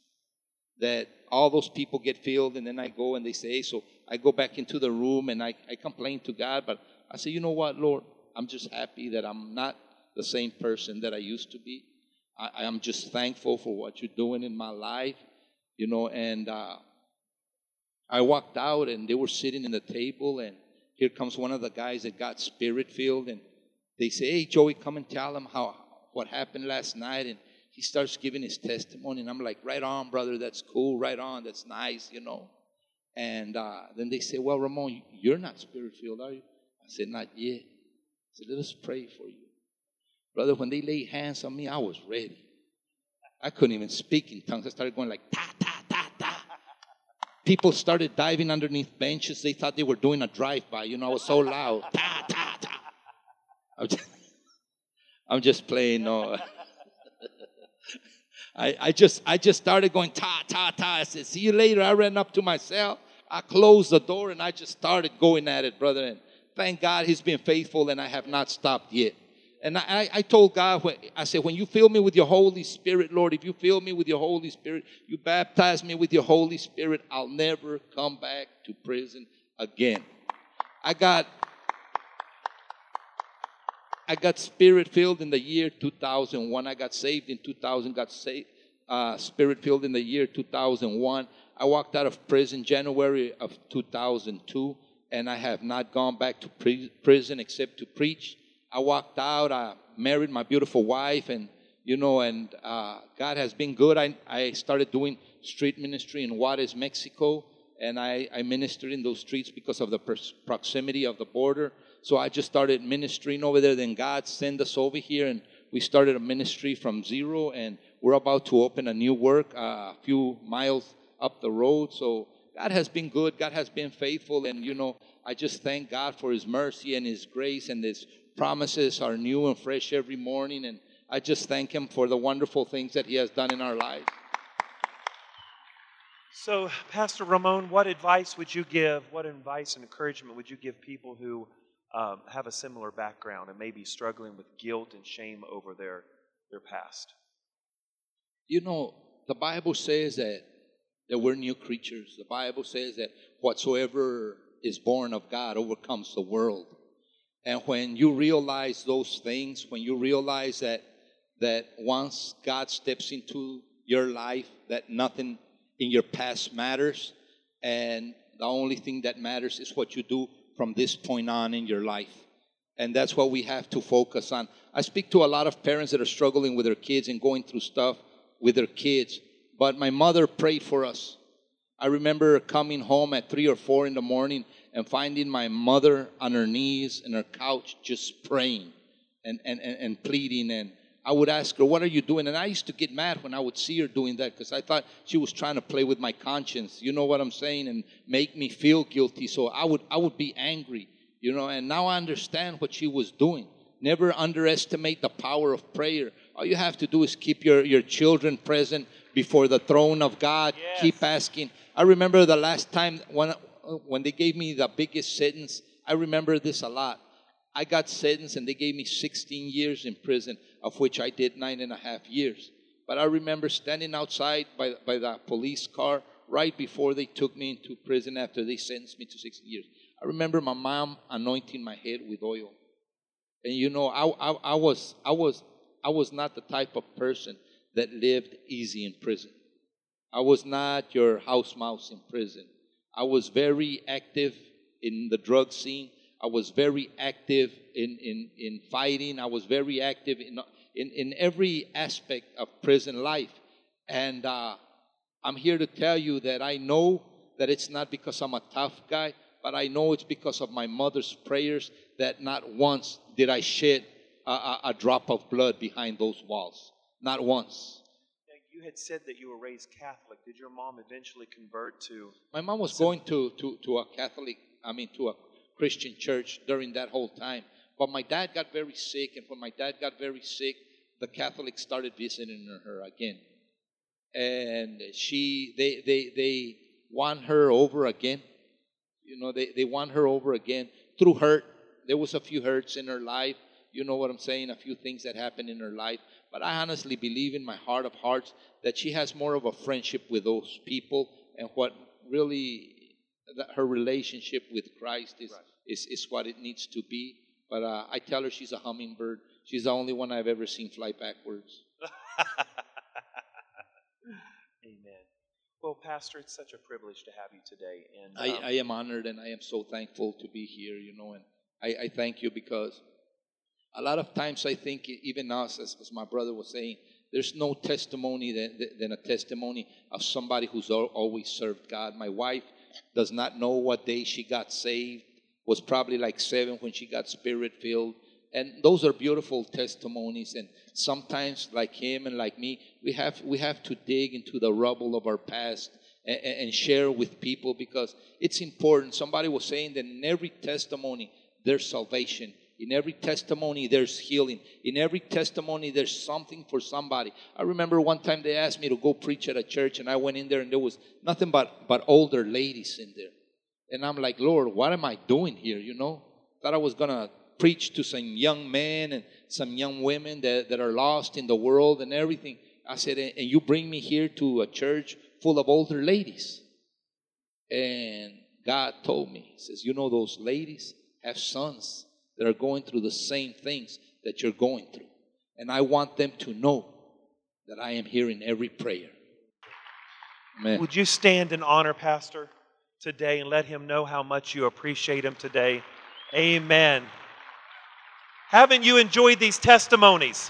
that all those people get filled. And then I go and they say, so I go back into the room and I complain to God. But I say, you know what, Lord? I'm just happy that I'm not the same person that I used to be. I'm just thankful for what you're doing in my life, you know. And I walked out, and they were sitting in the table, and here comes one of the guys that got Spirit-filled, and they say, hey, Joey, come and tell him what happened last night. And he starts giving his testimony, and I'm like, right on, brother, that's cool, right on, that's nice, you know. And then they say, well, Ramon, you're not Spirit-filled, are you? I said, not yet. I said, let us pray for you. Brother, when they laid hands on me, I was ready. I couldn't even speak in tongues. I started going like, ta, ta, ta, ta. People started diving underneath benches. They thought they were doing a drive-by. You know, I was so loud. Ta, ta, ta. I'm just playing. No. I just started going, ta, ta, ta. I said, see you later. I ran up to my cell. I closed the door, and I just started going at it, brother. And thank God he's been faithful, and I have not stopped yet. And I told God, I said, when you fill me with your Holy Spirit, Lord, if you fill me with your Holy Spirit, you baptize me with your Holy Spirit, I'll never come back to prison again. I got Spirit-filled in the year 2001. I got saved in 2000, got saved, Spirit-filled in the year 2001. I walked out of prison January of 2002, and I have not gone back to prison except to preach. I walked out, I married my beautiful wife, and, you know, and God has been good. I started doing street ministry in Juarez, Mexico, and I ministered in those streets because of the proximity of the border. So I just started ministering over there. Then God sent us over here, and we started a ministry from zero, and we're about to open a new work a few miles up the road. So God has been good. God has been faithful, and, you know, I just thank God for his mercy and his grace, and his promises are new and fresh every morning, and I just thank him for the wonderful things that he has done in our life. So, Pastor Ramon, what advice would you give, what advice and encouragement would you give people who have a similar background and may be struggling with guilt and shame over their past? You know, the Bible says that we're new creatures. The Bible says that whatsoever is born of God overcomes the world. And when you realize those things, when you realize that once God steps into your life, that nothing in your past matters, and the only thing that matters is what you do from this point on in your life. And that's what we have to focus on. I speak to a lot of parents that are struggling with their kids and going through stuff with their kids, but my mother prayed for us. I remember coming home at 3 or 4 in the morning and finding my mother on her knees in her couch just praying and pleading. And I would ask her, what are you doing? And I used to get mad when I would see her doing that because I thought she was trying to play with my conscience. You know what I'm saying? And make me feel guilty. So I would be angry, you know. And now I understand what she was doing. Never underestimate the power of prayer. All you have to do is keep your children present before the throne of God. Yes. Keep asking. I remember the last time when they gave me the biggest sentence, I remember this a lot. I got sentenced and they gave me 16 years in prison, of which I did 9.5 years. But I remember standing outside by the police car right before they took me into prison after they sentenced me to 16 years. I remember my mom anointing my head with oil. And you know, I was not the type of person that lived easy in prison. I was not your house mouse in prison. I was very active in the drug scene. I was very active in fighting. I was very active in every aspect of prison life. And I'm here to tell you that I know that it's not because I'm a tough guy, but I know it's because of my mother's prayers that not once did I shed a drop of blood behind those walls. Not once. Now, you had said that you were raised Catholic. Did your mom eventually convert to... My mom was going to a Catholic, to a Christian church during that whole time. But my dad got very sick, and when my dad got very sick, the Catholics started visiting her again. And they won her over again. You know, they won her over again through hurt. There was a few hurts in her life. You know what I'm saying? A few things that happened in her life. But I honestly believe in my heart of hearts that she has more of a friendship with those people, and what really her relationship with Christ is, right, is what it needs to be. But I tell her she's a hummingbird. She's the only one I've ever seen fly backwards. Amen. Well, Pastor, it's such a privilege to have you today. And I am honored, and I am so thankful to be here, you know. And I thank you, because a lot of times I think, even us, as my brother was saying, there's no testimony than a testimony of somebody who's always served God. My wife does not know what day she got saved. Was probably like 7 when she got spirit-filled. And those are beautiful testimonies. And sometimes, like him and like me, we have to dig into the rubble of our past and share with people, because it's important. Somebody was saying that in every testimony, there's salvation. In every testimony, there's healing. In every testimony, there's something for somebody. I remember one time they asked me to go preach at a church, and I went in there, and there was nothing but older ladies in there. And I'm like, Lord, what am I doing here, you know? Thought I was going to preach to some young men and some young women that are lost in the world and everything. I said, and you bring me here to a church full of older ladies? And God told me, he says, you know, those ladies have sons that are going through the same things that you're going through. And I want them to know that I am hearing every prayer. Amen. Would you stand and honor Pastor today and let him know how much you appreciate him today? Amen. Haven't you enjoyed these testimonies?